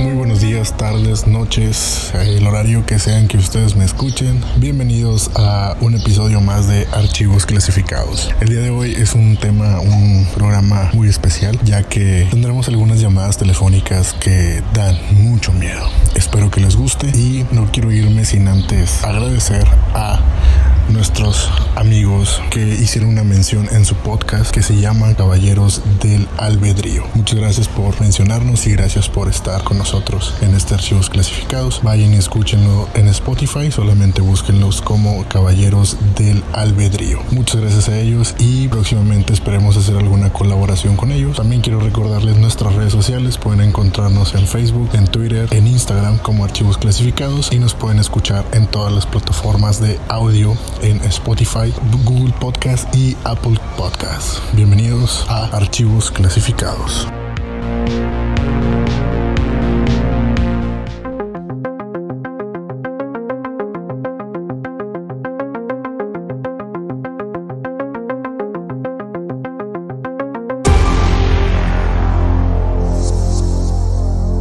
Muy buenos días, tardes, noches, el horario que sean que ustedes me escuchen. Bienvenidos a un episodio más de Archivos Clasificados. El día de hoy es un programa muy especial, ya que tendremos algunas llamadas telefónicas que dan mucho miedo. Espero que les guste y no quiero irme sin antes agradecer a nuestros amigos que hicieron una mención en su podcast que se llama Caballeros del Albedrío. Muchas gracias por mencionarnos y gracias por estar con nosotros en este Archivos Clasificados. Vayan y escúchenlo en Spotify, solamente búsquenlos como Caballeros del Albedrío. Muchas gracias a ellos y próximamente esperemos hacer alguna colaboración con ellos. También quiero recordarles nuestras redes sociales. Pueden encontrarnos en Facebook, en Twitter, en Instagram como Archivos Clasificados y nos pueden escuchar en todas las plataformas de audio, en Spotify, Google Podcast y Apple Podcast. Bienvenidos a Archivos Clasificados.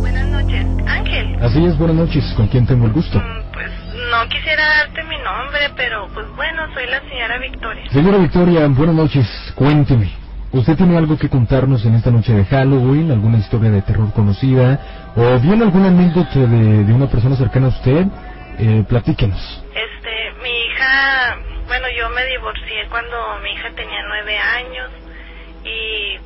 Buenas noches, Ángel. Así es, buenas noches. ¿Con quién tengo el gusto? No quisiera darte mi nombre, pero pues bueno, soy la señora Victoria. Señora Victoria, buenas noches, cuénteme. ¿Usted tiene algo que contarnos en esta noche de Halloween? ¿Alguna historia de terror conocida? ¿O bien alguna anécdota de una persona cercana a usted? Platíquenos. Mi hija, bueno, yo me divorcié cuando mi hija tenía 9 años y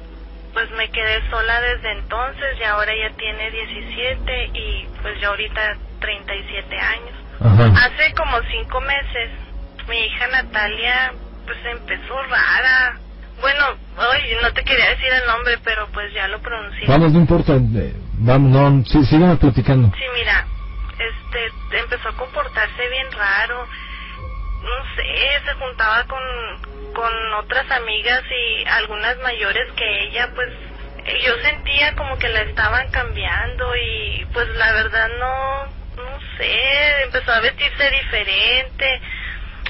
pues me quedé sola desde entonces y ahora ya tiene 17 y pues yo ahorita 37 años. Ajá. Hace como 5 meses mi hija Natalia pues empezó rara. Bueno, hoy no te quería decir el nombre, pero pues ya lo pronuncié. Vamos, no importa, vamos, no, sí, sígueme platicando. Sí, mira, empezó a comportarse bien raro. No sé, se juntaba con otras amigas y algunas mayores que ella, pues yo sentía como que la estaban cambiando y pues la verdad no sé, empezó a vestirse diferente,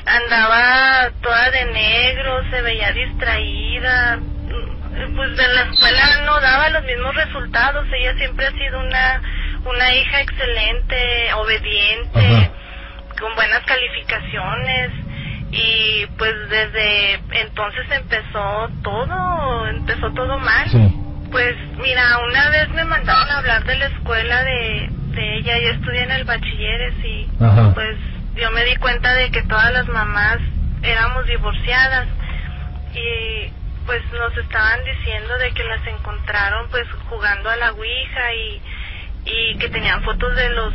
andaba toda de negro, se veía distraída, pues en la escuela no daba los mismos resultados, ella siempre ha sido una hija excelente, obediente, ajá, con buenas calificaciones y pues desde entonces empezó todo mal, sí. Pues mira, una vez me mandaron a hablar de la escuela de ella, yo estudié en el bachilleres y ajá, pues yo me di cuenta de que todas las mamás éramos divorciadas y pues nos estaban diciendo de que las encontraron pues jugando a la ouija y que tenían fotos de los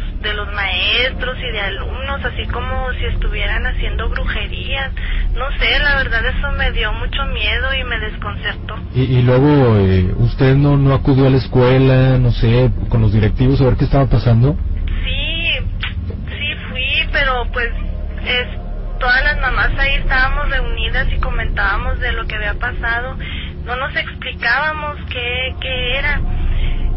maestros y de alumnos así como si estuvieran haciendo brujerías. No sé, la verdad eso me dio mucho miedo y me desconcertó. Y luego usted no acudió a la escuela, no sé, con los directivos a ver qué estaba pasando. Sí fui, pero pues todas las mamás ahí estábamos reunidas y comentábamos de lo que había pasado. No nos explicábamos qué era.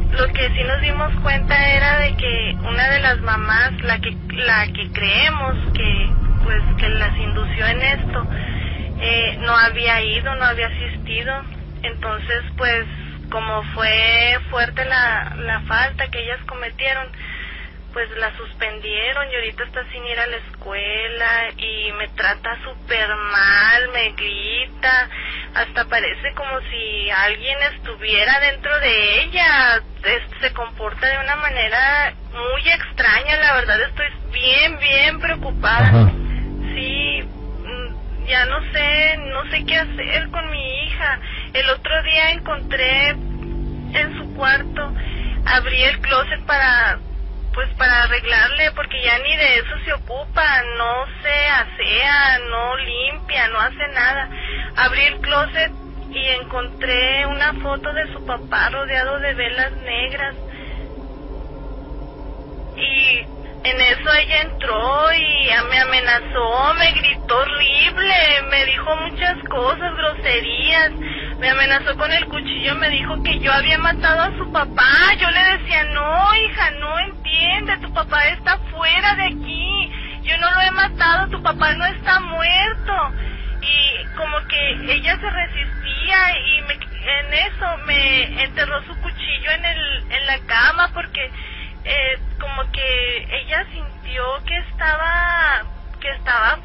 Lo que sí nos dimos cuenta era de que una de las mamás, la que creemos que pues que las indució en esto, no había asistido, entonces pues como fue fuerte la falta que ellas cometieron, pues la suspendieron y ahorita está sin ir a la escuela y me trata súper mal, me grita, hasta parece como si alguien estuviera dentro de ella, se comporta de una manera muy extraña, la verdad estoy bien preocupada. Ajá. Sí, ya no sé qué hacer con mi hija. El otro día encontré en su cuarto, abrí el closet para arreglarle, porque ya ni de eso se ocupa, no se asea, no limpia, no hace nada. Abrí el closet y encontré una foto de su papá rodeado de velas negras. Y en eso ella entró y me amenazó, me gritó horrible, me dijo muchas cosas, groserías, me amenazó con el cuchillo, me dijo que yo había matado a su papá. Yo le decía, no hija, no entiende, tu papá está fuera de aquí, yo no lo he matado, tu papá no está muerto. Y como que ella se resistía y en eso me enterró su cuchillo en la cama porque como que ella sintió que estaba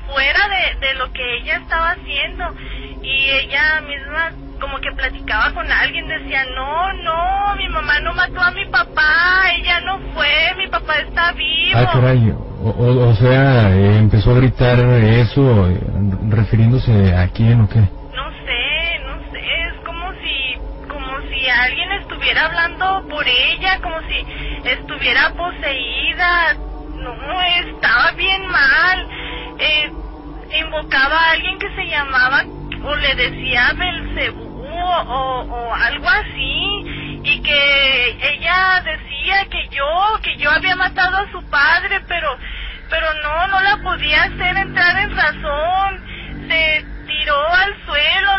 fuera de lo que ella estaba haciendo, y ella misma como que platicaba con alguien, decía, no, mi mamá no mató a mi papá, ella no fue, mi papá está vivo. Ah, caray, o sea, empezó a gritar eso, refiriéndose a quién o qué. No sé, es como si alguien estuviera hablando por ella, como si estuviera poseída. No, estaba bien mal. Invocaba a alguien que se llamaba, o le decía Belzebú o algo así, y que ella decía que yo había matado a su padre, pero no la podía hacer entrar en razón. Se tiró al suelo,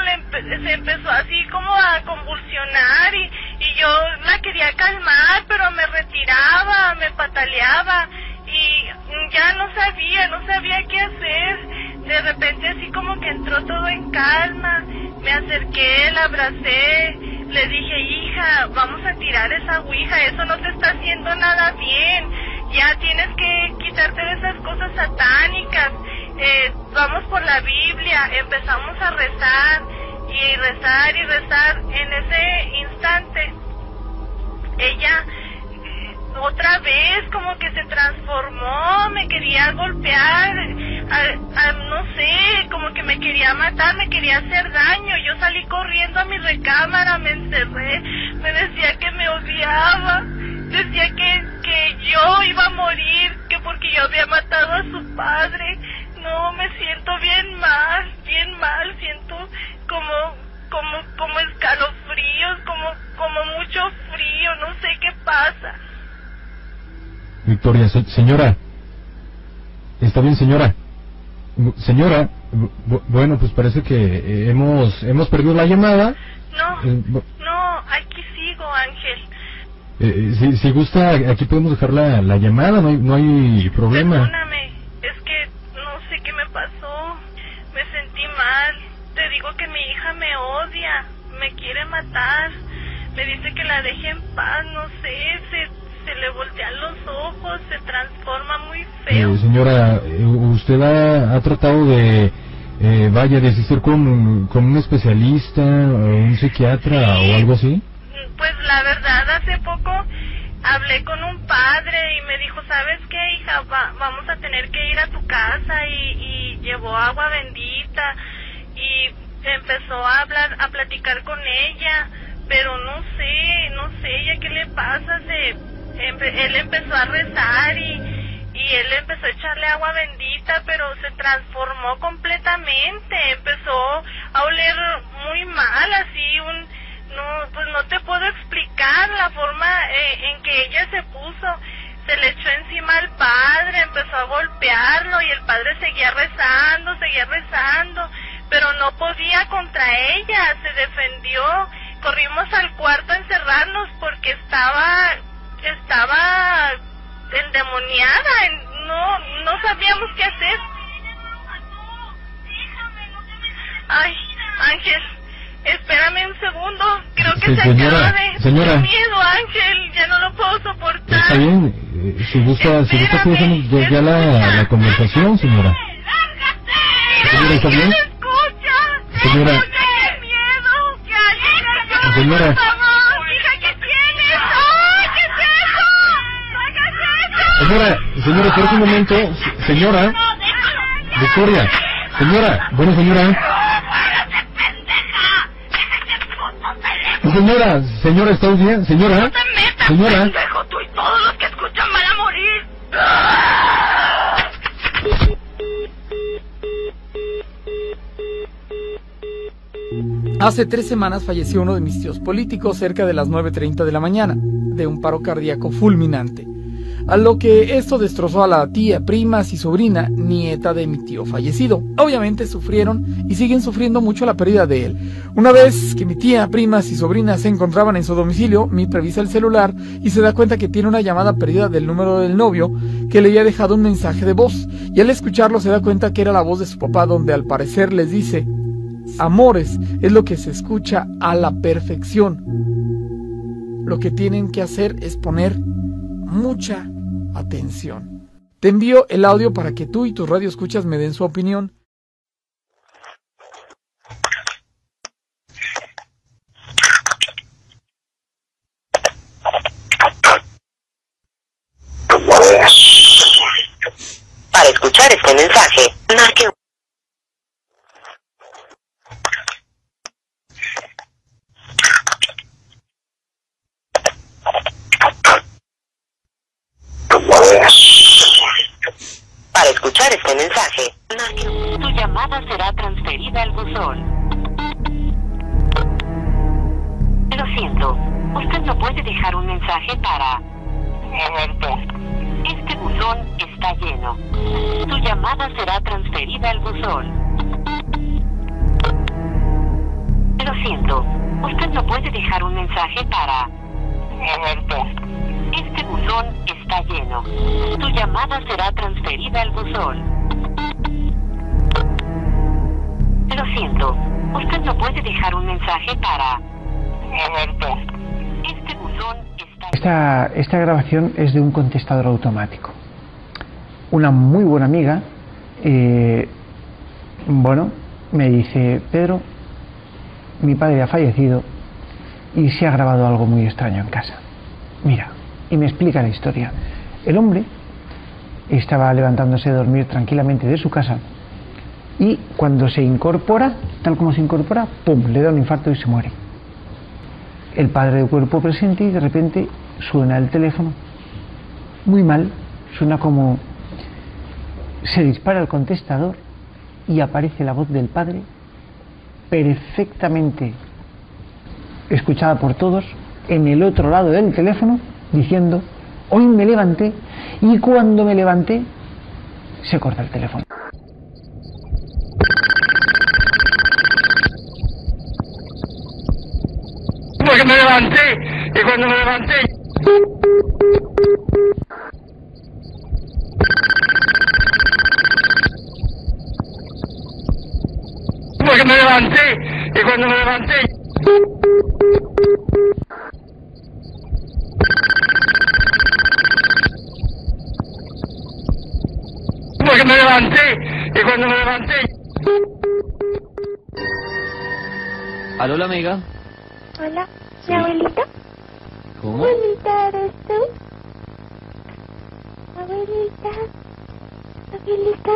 se empezó así como a convulsionar, y yo la quería calmar, pero me retiraba, me pataleaba, y ya no sabía qué hacer. De repente así como que entró todo en calma, me acerqué, la abracé, le dije, hija, vamos a tirar esa ouija, eso no te está haciendo nada bien, ya tienes que quitarte de esas cosas satánicas, vamos por la Biblia. Empezamos a rezar y rezar y rezar. En ese instante ella otra vez como que se transformó, me quería golpear, no sé, como que me quería matar, me quería hacer daño. Yo salí corriendo a mi recámara, me encerré, me decía que me odiaba, decía que yo iba a morir, que porque yo había matado a su padre. No, me siento bien mal, siento como escalofríos, como mucho frío, no sé qué pasa. Victoria, señora, ¿está bien, señora? Señora, bueno, pues parece que hemos perdido la llamada. No, aquí sigo, Ángel. Si gusta, aquí podemos dejar la llamada, no hay problema. Perdóname, es que no sé qué me pasó, me sentí mal. Te digo que mi hija me odia, me quiere matar, me dice que la deje en paz, no sé, se le voltean los ojos, se transforma muy feo. Señora, usted ha tratado de, vaya, de asistir con un especialista, un psiquiatra, sí, o algo así. Pues la verdad, hace poco hablé con un padre y me dijo, ¿sabes qué, hija? Vamos a tener que ir a tu casa, y llevó agua bendita y empezó a hablar, a platicar con ella, pero no sé, ¿ella qué le pasa? Él empezó a rezar y él empezó a echarle agua bendita, pero se transformó completamente, empezó a oler muy mal, así pues no te puedo explicar la forma en que ella se puso. Se le echó encima al padre, empezó a golpearlo, y el padre seguía rezando, pero no podía contra ella, se defendió. Corrimos al cuarto a encerrarnos porque estaba endemoniada, no sabíamos qué hacer. Ay, Ángel, espérame un segundo, creo que se acaba de... Señora, miedo, Ángel, ya no lo puedo soportar. Está bien, si gusta pues ya la conversación, señora. Lárgate, ¿está bien? Escucha, señora. ¡Qué miedo! ¡Que alguien me ayude! Señora, por un momento, señora, Victoria, señora, bueno, señora, ¿estás bien? Señora, tú y todos los que escuchan van a morir. Hace 3 semanas falleció uno de mis tíos políticos cerca de las 9:30 de la mañana, de un paro cardíaco fulminante, a lo que esto destrozó a la tía, primas y sobrina, nieta de mi tío fallecido. Obviamente sufrieron y siguen sufriendo mucho la pérdida de él. Una vez que mi tía, primas y sobrina se encontraban en su domicilio, Mip revisa el celular y se da cuenta que tiene una llamada perdida del número del novio, que le había dejado un mensaje de voz, y al escucharlo se da cuenta que era la voz de su papá, donde al parecer les dice: amores, es lo que se escucha a la perfección. Lo que tienen que hacer es poner mucha atención. Te envío el audio para que tú y tus radioescuchas me den su opinión. Para escuchar este mensaje, marque uno. Para escuchar este mensaje, marque uno. Tu llamada será transferida al buzón. Lo siento, usted no puede dejar un mensaje para... Este buzón está lleno. Tu llamada será transferida al buzón. Lo siento, usted no puede dejar un mensaje para... Este buzón está lleno. Tu llamada será transferida al buzón. Lo siento, usted no puede dejar un mensaje para... Este buzón está lleno. Esta grabación es de un contestador automático. Una muy buena amiga, me dice: Pedro, mi padre ha fallecido y se ha grabado algo muy extraño en casa. Mira, y me explica la historia. El hombre estaba levantándose a dormir tranquilamente de su casa y cuando se incorpora, tal como se incorpora, ¡pum!, le da un infarto y se muere. El padre de cuerpo presente, y de repente suena el teléfono. Muy mal, suena como... Se dispara el contestador y aparece la voz del padre, perfectamente escuchada por todos, en el otro lado del teléfono, diciendo: hoy me levanté, y cuando me levanté, se corta el teléfono. Porque me levanté, y cuando me levanté... Porque me levanté, y cuando me levanté... Porque me levanté, y cuando me levanté... ¿Aló, la amiga? Hola, ¿mi abuelita? ¿Cómo? Abuelita, ¿eres tú? Abuelita, abuelita,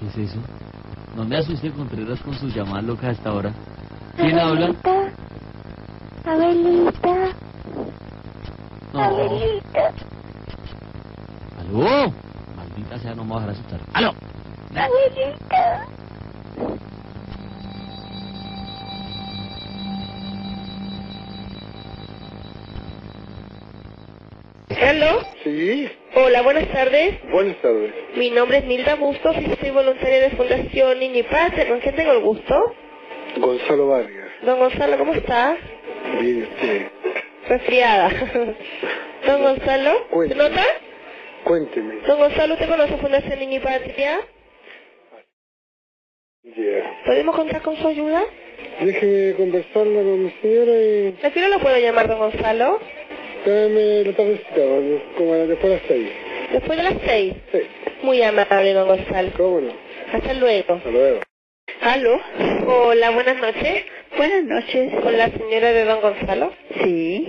¿qué es eso? No me asuste, Contreras, con sus llamadas locas hasta ahora. ¿Quién habla? Abuelita, no. Abuelita. ¡Aló! Maldita sea, no me vas a asustar. ¡Aló! Abuelita. ¿Aló? Sí. Hola, buenas tardes. Buenas tardes. Mi nombre es Nilda Bustos y soy voluntaria de Fundación Nini Patria. ¿Con quién tengo el gusto? Gonzalo Vargas. Don Gonzalo, ¿cómo está? Bien, usted. Resfriada. Don Gonzalo, ¿se nota? Cuénteme. Don Gonzalo, ¿usted conoce Fundación Nini Patria? Yeah. ¿Podemos contar con su ayuda? Deje conversarlo con mi señora y... ¿A qué hora lo puedo llamar, don Gonzalo? Dame la tardecita, como después de las 6. ¿Después de las 6? Sí. Muy amable, don Gonzalo. ¿Cómo no? Hasta luego. Hasta luego. ¿Aló? Hola, buenas noches. Buenas noches. ¿Con la señora de don Gonzalo? Sí.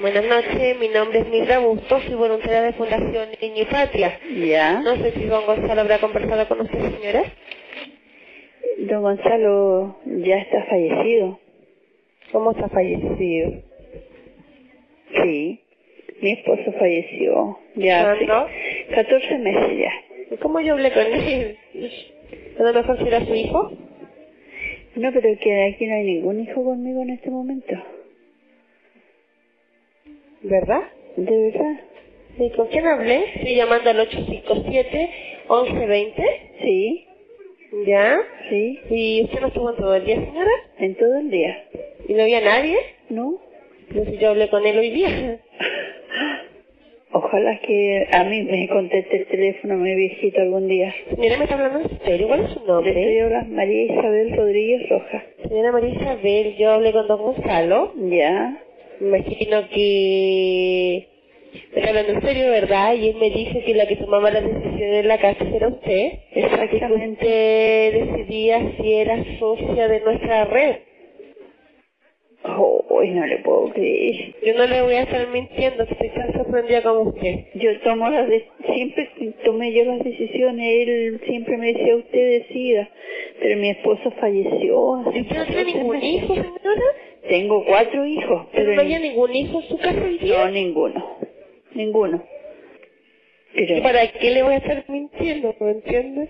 Buenas noches, mi nombre es Nilda Bustos, soy voluntaria de Fundación Nini Patria. Ya. No sé si don Gonzalo habrá conversado con usted, señora. Don Gonzalo ya está fallecido. ¿Cómo está fallecido? Sí, mi esposo falleció ya hace 14 meses ya. ¿Cómo yo hablé con él? ¿A lo mejor será su hijo? No, pero que aquí no hay ningún hijo conmigo en este momento. ¿Verdad? ¿De verdad? ¿Y con quién hablé? Estoy llamando al 857-1120. Sí. ¿Ya? Sí. ¿Y usted no estuvo en todo el día, señora? En todo el día. ¿Y no había nadie? No. No sé, yo hablé con él hoy día. Ojalá que a mí me conteste el teléfono mi viejito algún día. Señora, ¿me está hablando en serio? ¿Cuál es su nombre? Yo soy María Isabel Rodríguez Rojas. Señora María Isabel, yo hablé con don Gonzalo. Ya. Imagino que Pero hablando en serio, ¿verdad? Y él me dijo que la que tomaba las decisiones en la casa era usted. Exactamente. Que usted decidía si era socia de nuestra red. Oh, no le puedo creer. Yo no le voy a estar mintiendo, estoy tan sorprendida como usted. Yo tomo las siempre tomé yo las decisiones, él siempre me decía, usted decida. Pero mi esposo falleció. ¿Usted no tiene ningún hijo, señora? Tengo 4 hijos. ¿Pero no había ningún hijo en su casa? No, ninguno. Ninguno. Pero... ¿y para qué le voy a estar mintiendo? ¿No entiendes?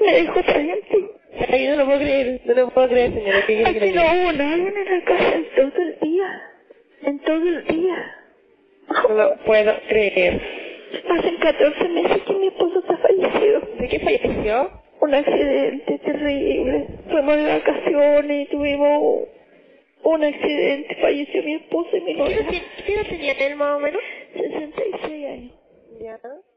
Me dejó caliente. Ay, no lo puedo creer, no lo puedo creer, señora. ¿Qué quiere creer? Aquí no hubo nadie en la casa en todo el día. En todo el día. No lo puedo creer. Hace 14 meses que mi esposo está fallecido. ¿De qué falleció? Un accidente terrible. Fuimos de vacaciones y tuvimos un accidente. Falleció mi esposo y mi novia. ¿Qué edad tenía él más o menos? 66 años. ¿Ya?